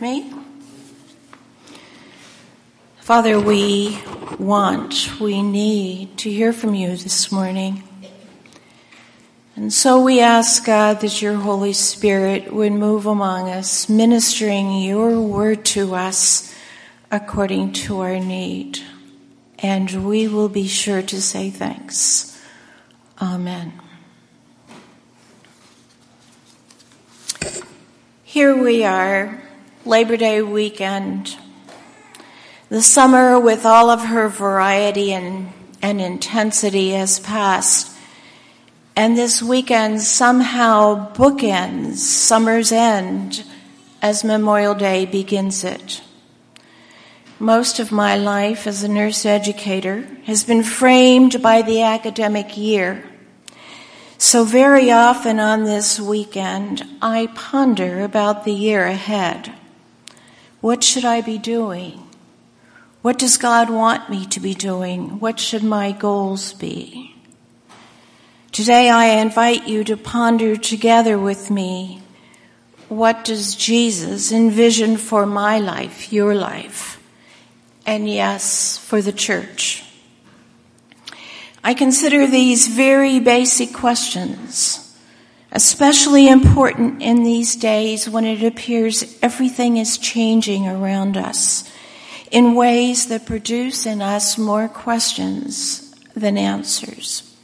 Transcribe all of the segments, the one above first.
Me? Father, we need to hear from you this morning. And so we ask, God, that your Holy Spirit would move among us, ministering your word to us according to our need. And we will be sure to say thanks. Amen. Here we are, Labor Day weekend. The summer, with all of her variety and intensity, has passed. And this weekend somehow bookends summer's end as Memorial Day begins it. Most of my life as a nurse educator has been framed by the academic year. So very often on this weekend, I ponder about the year ahead. What should I be doing? What does God want me to be doing? What should my goals be? Today I invite you to ponder together with me, what does Jesus envision for my life, your life, and yes, for the church? I consider these very basic questions especially important in these days when it appears everything is changing around us in ways that produce in us more questions than answers.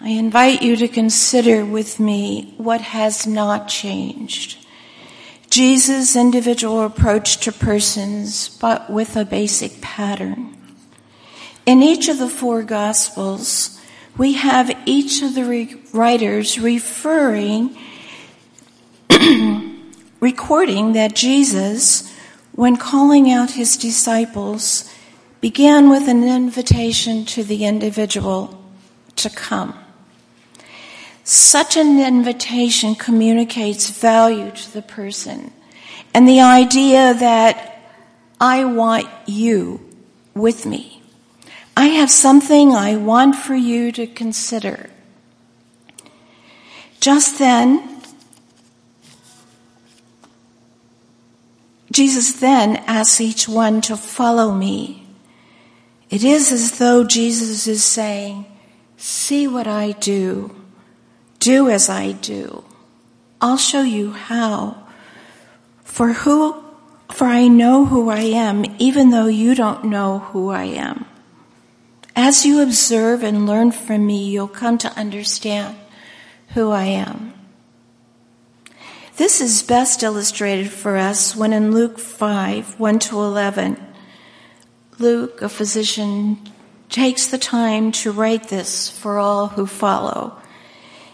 I invite you to consider with me what has not changed. Jesus' individual approach to persons, but with a basic pattern. In each of the four Gospels, we have each of the writers recording that Jesus, when calling out his disciples, began with an invitation to the individual to come. Such an invitation communicates value to the person, and the idea that I want you with me. I have something I want for you to consider. Just then, Jesus then asks each one to follow me. It is as though Jesus is saying, see what I do. Do as I do. I'll show you how. For I know who I am, even though you don't know who I am. As you observe and learn from me, you'll come to understand who I am. This is best illustrated for us when in Luke 5, 1-11, Luke, a physician, takes the time to write this for all who follow.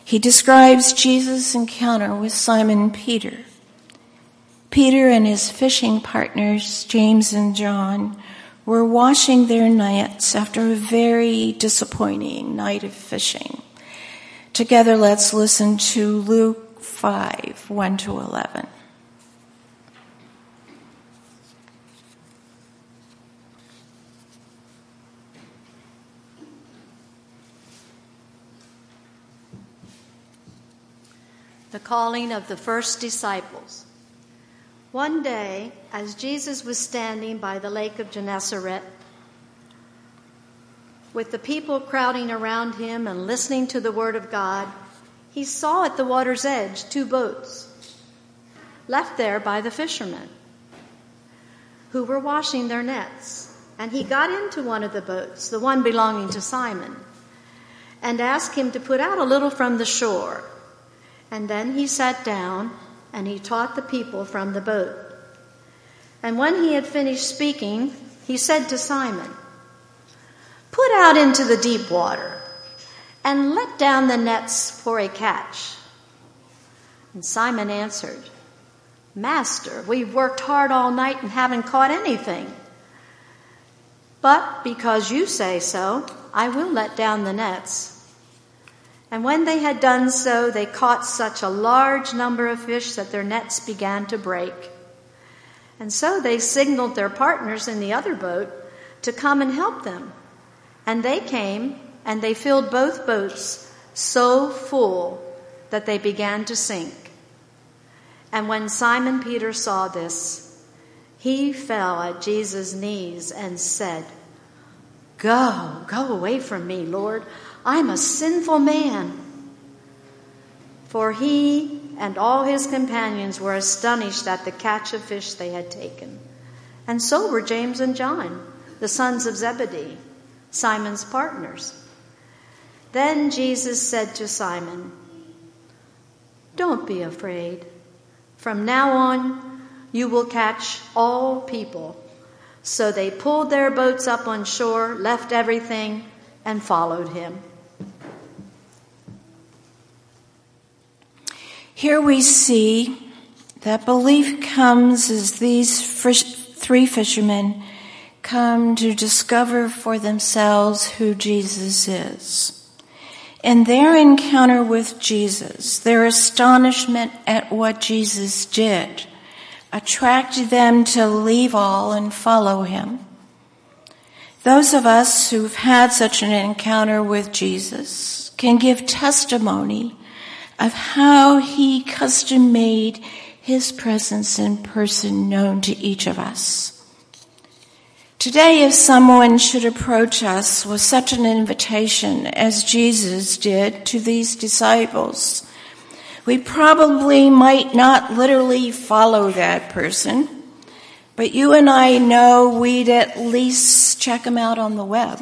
He describes Jesus' encounter with Simon Peter. Peter and his fishing partners, James and John, were washing their nets after a very disappointing night of fishing. Together, let's listen to Luke 5, 1-11. The calling of the first disciples. One day, as Jesus was standing by the lake of Gennesaret, with the people crowding around him and listening to the word of God, he saw at the water's edge 2 boats left there by the fishermen who were washing their nets. And he got into one of the boats, the one belonging to Simon, and asked him to put out a little from the shore. And then he sat down, and he taught the people from the boat. And when he had finished speaking, he said to Simon, "Put out into the deep water, and let down the nets for a catch." And Simon answered, "Master, we've worked hard all night and haven't caught anything. But because you say so, I will let down the nets." And when they had done so, they caught such a large number of fish that their nets began to break. And so they signaled their partners in the other boat to come and help them. And they came, and they filled both boats so full that they began to sink. And when Simon Peter saw this, he fell at Jesus' knees and said, Go away from me, Lord. I'm a sinful man. For he and all his companions were astonished at the catch of fish they had taken. And so were James and John, the sons of Zebedee, Simon's partners. Then Jesus said to Simon, Don't be afraid. From now on, you will catch all people. So they pulled their boats up on shore, left everything, and followed him. Here we see that belief comes as these three fishermen come to discover for themselves who Jesus is. In their encounter with Jesus, their astonishment at what Jesus did attracted them to leave all and follow him. Those of us who've had such an encounter with Jesus can give testimony of how he custom made his presence in person known to each of us. Today, if someone should approach us with such an invitation as Jesus did to these disciples, we probably might not literally follow that person, but you and I know we'd at least check them out on the web.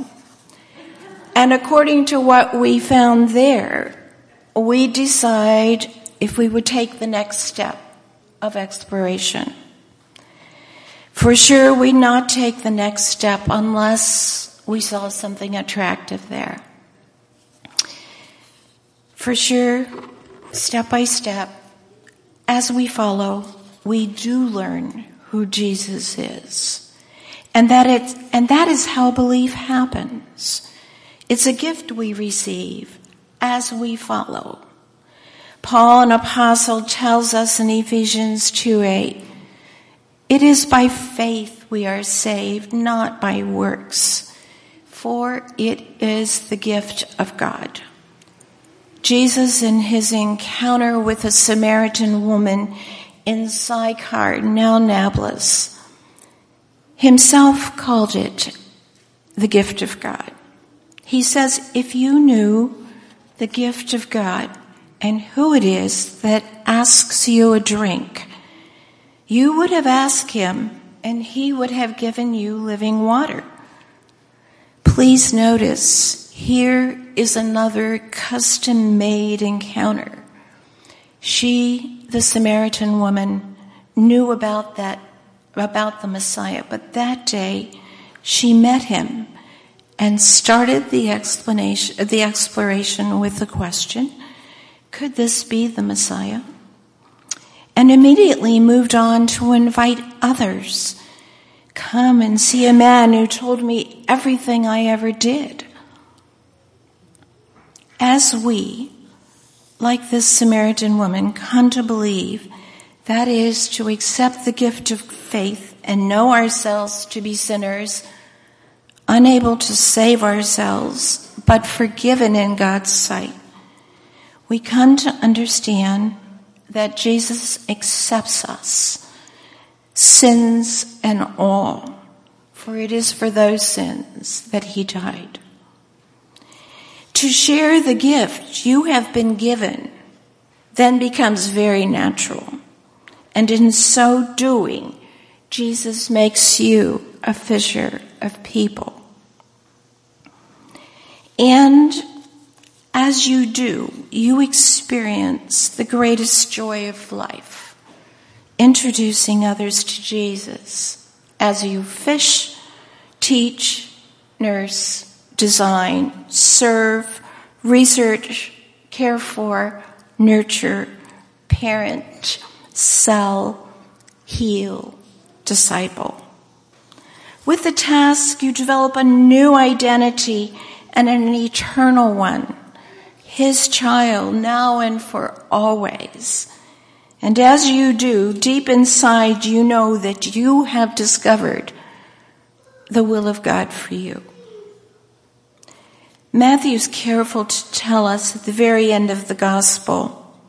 And according to what we found there, we decide if we would take the next step of exploration. For sure, we'd not take the next step unless we saw something attractive there. For sure, step by step, as we follow, we do learn who Jesus is. And that is how belief happens. It's a gift we receive as we follow. Paul, an apostle, tells us in Ephesians 2:8, it is by faith we are saved, not by works, for it is the gift of God. Jesus, in his encounter with a Samaritan woman in Sychar, now Nablus, himself called it the gift of God. He says, if you knew the gift of God, and who it is that asks you a drink, you would have asked him, and he would have given you living water. Please notice, here is another custom-made encounter. She, the Samaritan woman, knew about the Messiah, but that day she met him and started the exploration with the question, could this be the Messiah? And immediately moved on to invite others. Come and see a man who told me everything I ever did. As we, like this Samaritan woman, come to believe, that is to accept the gift of faith and know ourselves to be sinners, unable to save ourselves, but forgiven in God's sight, we come to understand that Jesus accepts us, sins and all, for it is for those sins that he died. To share the gift you have been given then becomes very natural, and in so doing, Jesus makes you a fisher of people. And as you do, you experience the greatest joy of life, introducing others to Jesus as you fish, teach, nurse, design, serve, research, care for, nurture, parent, sell, heal, disciple. With the task, you develop a new identity and an eternal one, his child now and for always. And as you do, deep inside you know that you have discovered the will of God for you. Matthew's careful to tell us at the very end of his gospel,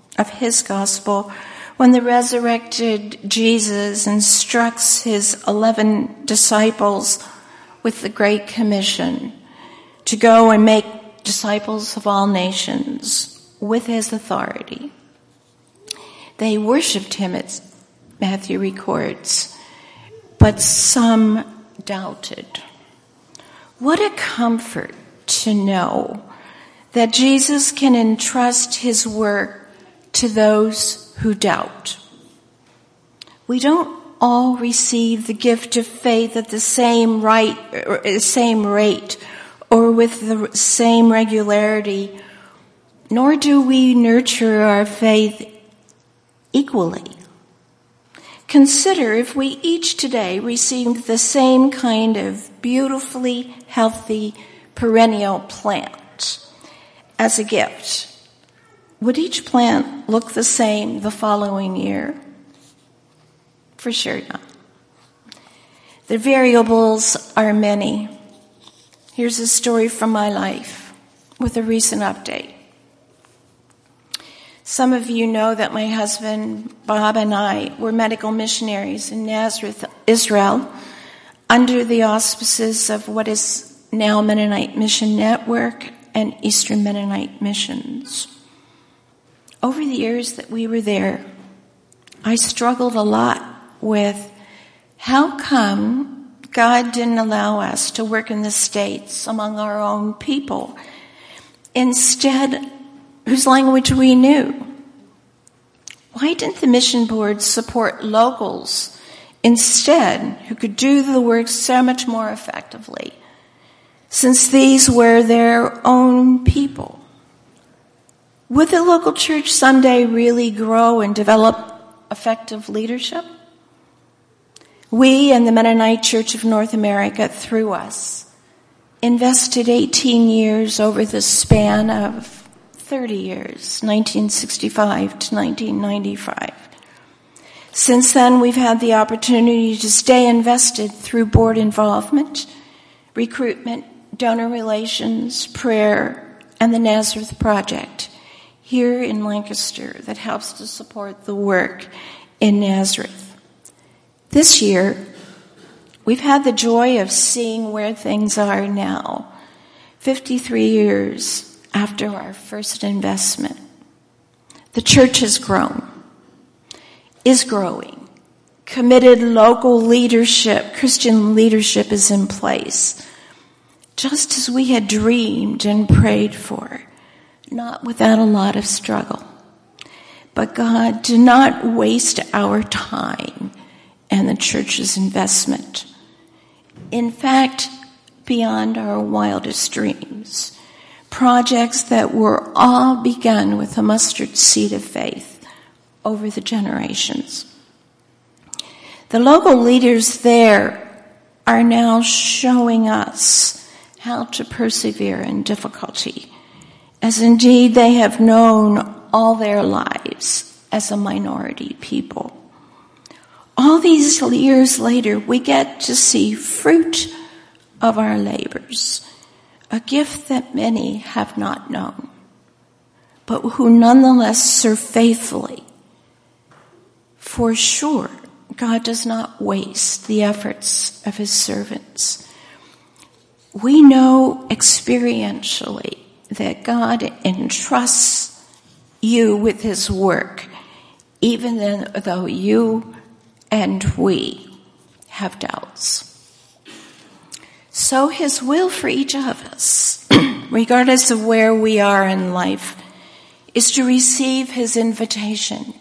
when the resurrected Jesus instructs his 11 disciples with the Great Commission to go and make disciples of all nations with his authority. They worshipped him, as Matthew records, but some doubted. What a comfort to know that Jesus can entrust his work to those who doubt. We don't all receive the gift of faith at the same rate or with the same regularity, nor do we nurture our faith equally. Consider if we each today received the same kind of beautifully healthy perennial plant as a gift. Would each plant look the same the following year? For sure not. The variables are many. Here's a story from my life with a recent update. Some of you know that my husband, Bob, and I were medical missionaries in Nazareth, Israel, under the auspices of what is now Mennonite Mission Network and Eastern Mennonite Missions. Over the years that we were there, I struggled a lot with how come God didn't allow us to work in the States among our own people, instead whose language we knew. Why didn't the mission board support locals instead who could do the work so much more effectively, since these were their own people? Would the local church someday really grow and develop effective leadership? We and the Mennonite Church of North America, through us, invested 18 years over the span of 30 years, 1965 to 1995. Since then, we've had the opportunity to stay invested through board involvement, recruitment, donor relations, prayer, and the Nazareth Project here in Lancaster that helps to support the work in Nazareth. This year, we've had the joy of seeing where things are now, 53 years after our first investment. The church has grown, is growing. Committed local leadership, Christian leadership, is in place, just as we had dreamed and prayed for, not without a lot of struggle. But God, do not waste our time and the church's investment. In fact, beyond our wildest dreams, projects that were all begun with a mustard seed of faith over the generations. The local leaders there are now showing us how to persevere in difficulty, as indeed they have known all their lives as a minority people. All these years later, we get to see fruit of our labors, a gift that many have not known, but who nonetheless serve faithfully. For sure, God does not waste the efforts of his servants. We know experientially that God entrusts you with his work, even though you and we have doubts. So his will for each of us, regardless of where we are in life, is to receive his invitation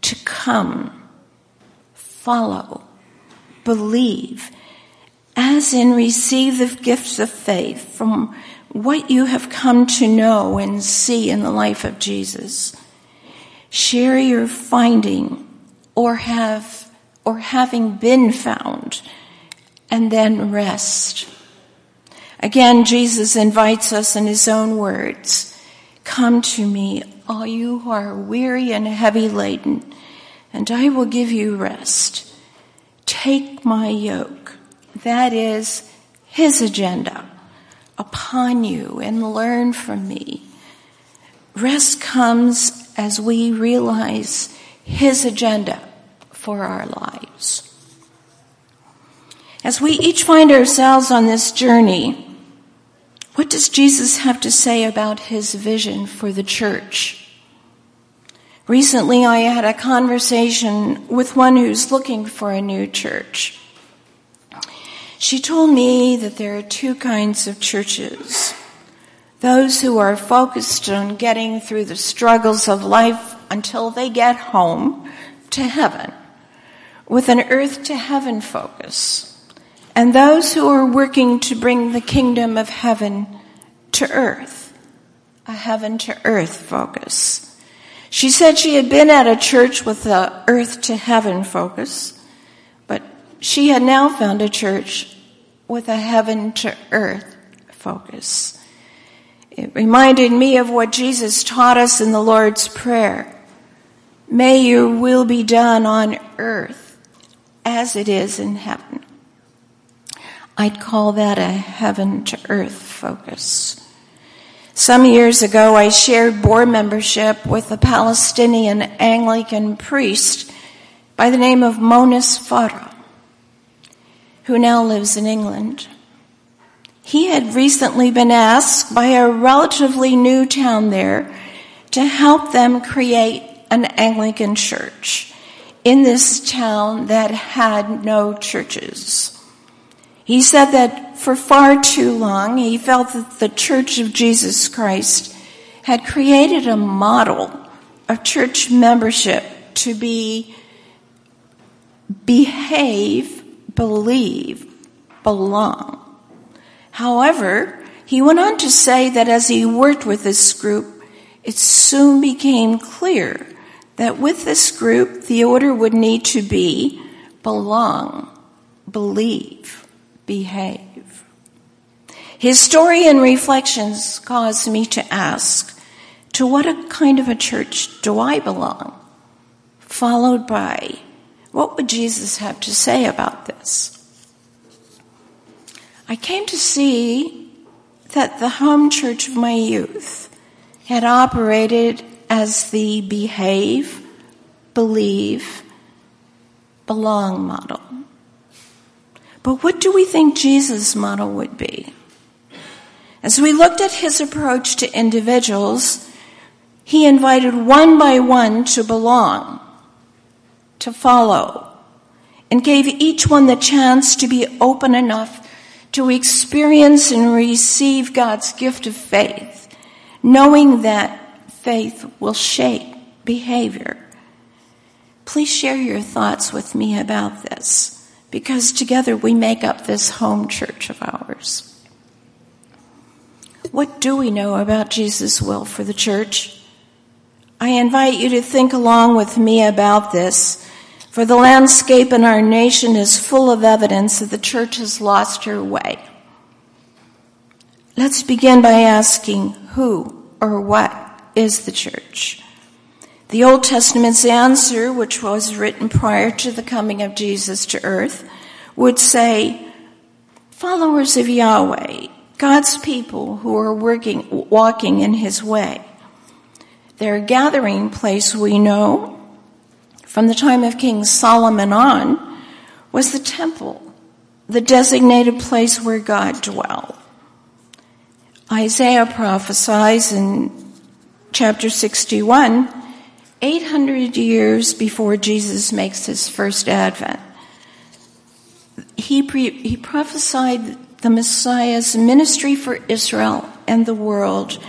to come, follow, believe, as in receive the gifts of faith from what you have come to know and see in the life of Jesus. Share your finding or having been found, and then rest. Again, Jesus invites us in his own words, "Come to me, all you who are weary and heavy laden, and I will give you rest. Take my yoke," that is his agenda, "upon you and learn from me." Rest comes as we realize his agenda for our lives. As we each find ourselves on this journey, what does Jesus have to say about his vision for the church? Recently, I had a conversation with one who's looking for a new church. She told me that there are two kinds of churches. Those who are focused on getting through the struggles of life until they get home to heaven, with an earth to heaven focus. And those who are working to bring the kingdom of heaven to earth, a heaven to earth focus. She said she had been at a church with the earth to heaven focus, but she had now found a church with a heaven to earth focus. It reminded me of what Jesus taught us in the Lord's Prayer. May your will be done on earth as it is in heaven. I'd call that a heaven-to-earth focus. Some years ago, I shared board membership with a Palestinian Anglican priest by the name of Monas Farah, who now lives in England. He had recently been asked by a relatively new town there to help them create an Anglican church in this town that had no churches. He said that for far too long, he felt that the Church of Jesus Christ had created a model of church membership to behave, believe, belong. However, he went on to say that as he worked with this group, it soon became clear that with this group, the order would need to be belong, believe, behave. His story and reflections caused me to ask, to what kind of a church do I belong? Followed by, what would Jesus have to say about this? I came to see that the home church of my youth had operated as the behave, believe, belong model. But what do we think Jesus' model would be? As we looked at his approach to individuals, he invited one by one to belong, to follow, and gave each one the chance to be open enough to experience and receive God's gift of faith, knowing that faith will shape behavior. Please share your thoughts with me about this, because together we make up this home church of ours. What do we know about Jesus' will for the church? I invite you to think along with me about this, for the landscape in our nation is full of evidence that the church has lost her way. Let's begin by asking, who or what is the church? The Old Testament's answer, which was written prior to the coming of Jesus to earth, would say, followers of Yahweh, God's people who are walking in his way. Their gathering place, we know, from the time of King Solomon on, was the temple, the designated place where God dwelled. Isaiah prophesies in chapter 61, 800 years before Jesus makes his first advent, he prophesied the Messiah's ministry for Israel and the world,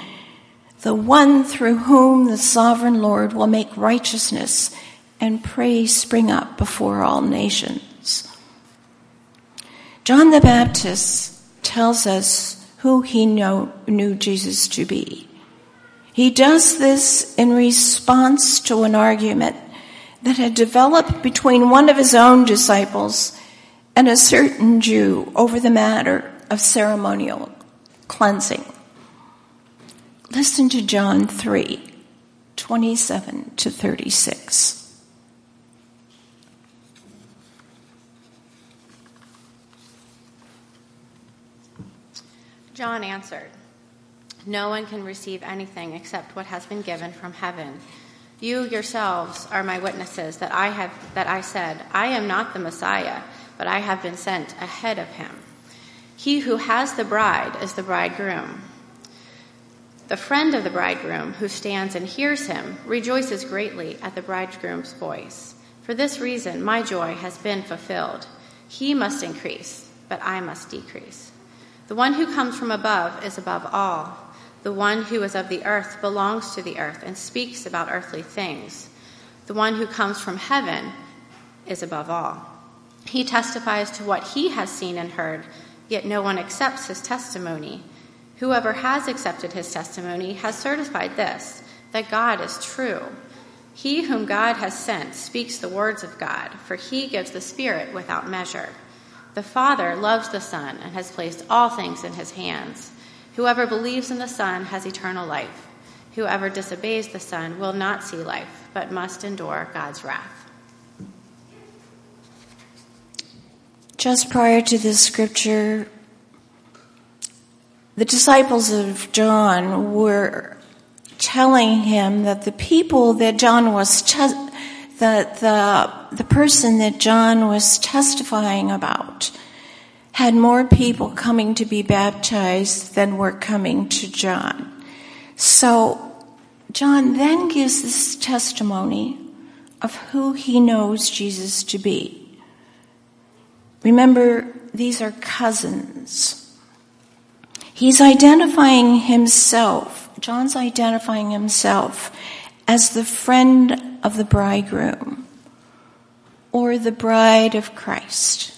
the one through whom the sovereign Lord will make righteousness and praise spring up before all nations. John the Baptist tells us who he knew Jesus to be. He does this in response to an argument that had developed between one of his own disciples and a certain Jew over the matter of ceremonial cleansing. Listen to John 3:27-36. John answered, "No one can receive anything except what has been given from heaven. You yourselves are my witnesses that I said, I am not the Messiah, but I have been sent ahead of him. He who has the bride is the bridegroom. The friend of the bridegroom who stands and hears him rejoices greatly at the bridegroom's voice. For this reason, my joy has been fulfilled. He must increase, but I must decrease. The one who comes from above is above all. The one who is of the earth belongs to the earth and speaks about earthly things. The one who comes from heaven is above all. He testifies to what he has seen and heard, yet no one accepts his testimony. Whoever has accepted his testimony has certified this, that God is true. He whom God has sent speaks the words of God, for he gives the Spirit without measure. The Father loves the Son and has placed all things in his hands. Whoever believes in the Son has eternal life. Whoever disobeys the Son will not see life, but must endure God's wrath. Just prior to this scripture, the disciples of John were telling him that the people that John was that the person that John was testifying about had more people coming to be baptized than were coming to John. So John then gives this testimony of who he knows Jesus to be. Remember, these are cousins. He's identifying himself, John's identifying himself as the friend of the bridegroom or the bride of Christ.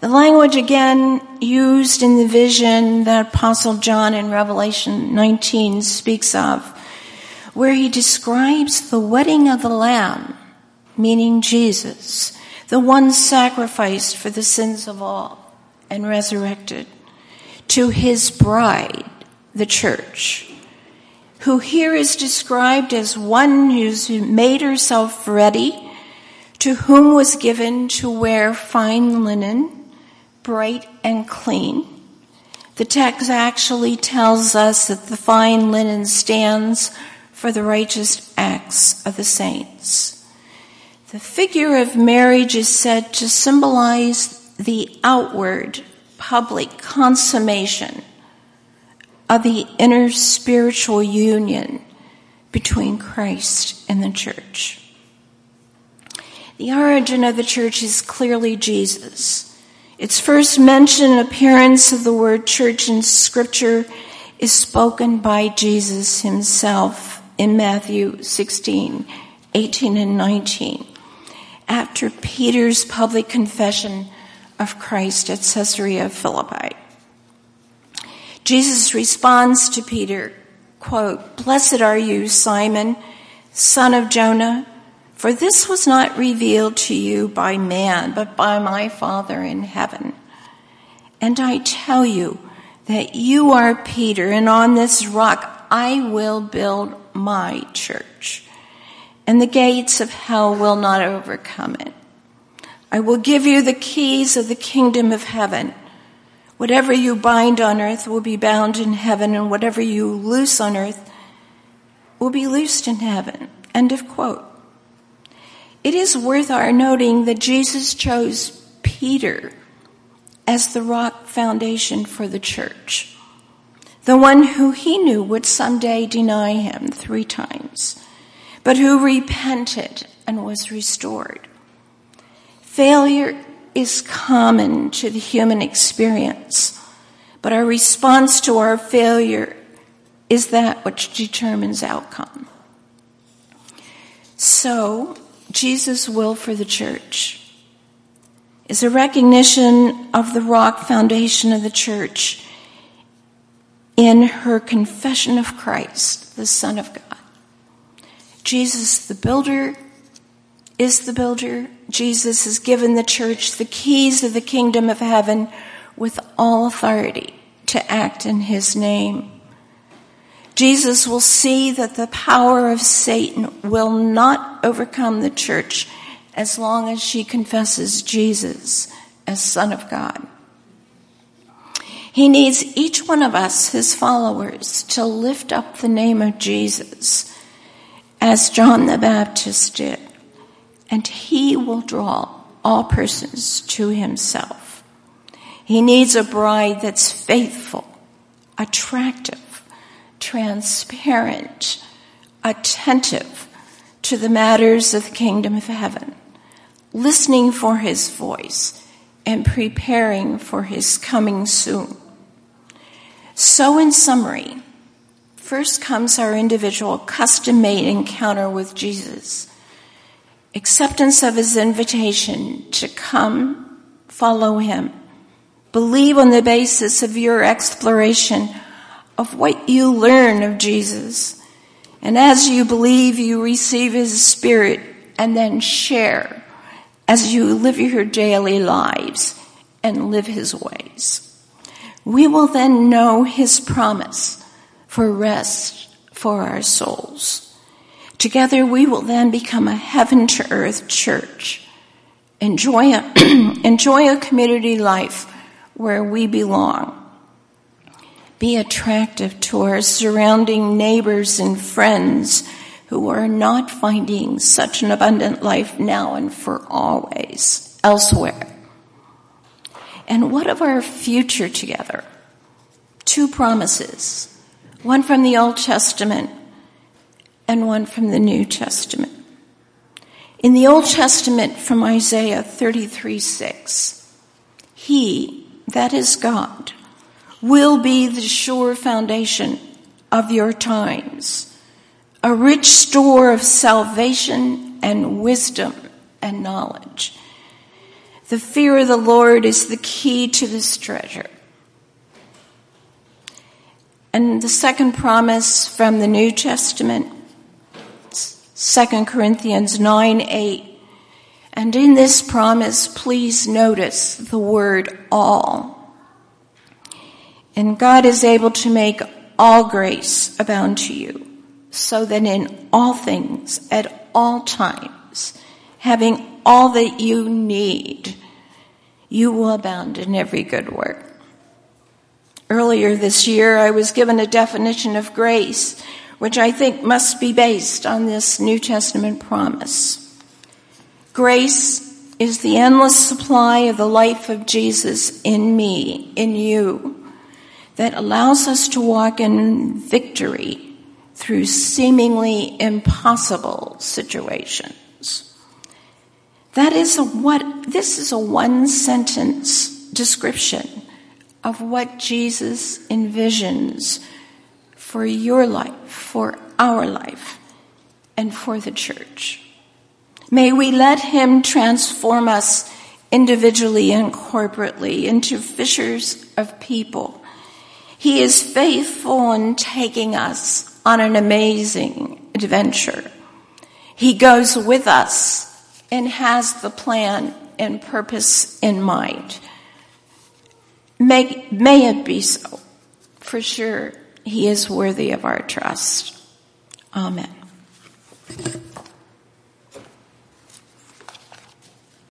The language again used in the vision that Apostle John in Revelation 19 speaks of, where he describes the wedding of the Lamb, meaning Jesus, the one sacrificed for the sins of all and resurrected, to his bride, the church, who here is described as one who's made herself ready, to whom was given to wear fine linen, bright and clean. The text actually tells us that the fine linen stands for the righteous acts of the saints. The figure of marriage is said to symbolize the outward public consummation of the inner spiritual union between Christ and the church. The origin of the church is clearly Jesus. Its first mention and appearance of the word church in Scripture is spoken by Jesus himself in Matthew 16, 18 and 19, after Peter's public confession of Christ at Caesarea Philippi. Jesus responds to Peter, quote, "Blessed are you, Simon, son of Jonah, for this was not revealed to you by man, but by my Father in heaven. And I tell you that you are Peter, and on this rock I will build my church, and the gates of hell will not overcome it. I will give you the keys of the kingdom of heaven. Whatever you bind on earth will be bound in heaven, and whatever you loose on earth will be loosed in heaven." End of quote. It is worth our noting that Jesus chose Peter as the rock foundation for the church, the one who he knew would someday deny him 3 times, but who repented and was restored. Failure is common to the human experience, but our response to our failure is that which determines outcome. So, Jesus' will for the church is a recognition of the rock foundation of the church in her confession of Christ, the Son of God. Jesus, the builder, is the builder. Jesus has given the church the keys of the kingdom of heaven with all authority to act in his name. Jesus will see that the power of Satan will not overcome the church as long as she confesses Jesus as Son of God. He needs each one of us, his followers, to lift up the name of Jesus as John the Baptist did, and he will draw all persons to himself. He needs a bride that's faithful, attractive, transparent, attentive to the matters of the kingdom of heaven, listening for his voice, and preparing for his coming soon. So in summary, first comes our individual custom-made encounter with Jesus, acceptance of his invitation to come, follow him, believe on the basis of your exploration of what you learn of Jesus, and as you believe, you receive his Spirit and then share as you live your daily lives and live his ways. We will then know his promise for rest for our souls. Together we will then become a heaven-to-earth church. Enjoy a community life where we belong. Be attractive to our surrounding neighbors and friends who are not finding such an abundant life now and for always elsewhere. And what of our future together? Two promises. One from the Old Testament and one from the New Testament. In the Old Testament, from Isaiah 33:6, he, that is God, will be the sure foundation of your times, a rich store of salvation and wisdom and knowledge. The fear of the Lord is the key to this treasure. And the second promise from the New Testament, 2 Corinthians 9:8. And in this promise, please notice the word all. And God is able to make all grace abound to you, so that in all things, at all times, having all that you need, you will abound in every good work. Earlier this year, I was given a definition of grace, which I think must be based on this New Testament promise. Grace is the endless supply of the life of Jesus in me, in you, that allows us to walk in victory through seemingly impossible situations. This is a one-sentence description of what Jesus envisions for your life, for our life, and for the church. May we let him transform us individually and corporately into fishers of people. He is faithful in taking us on an amazing adventure. He goes with us and has the plan and purpose in mind. May it be so. For sure, he is worthy of our trust. Amen.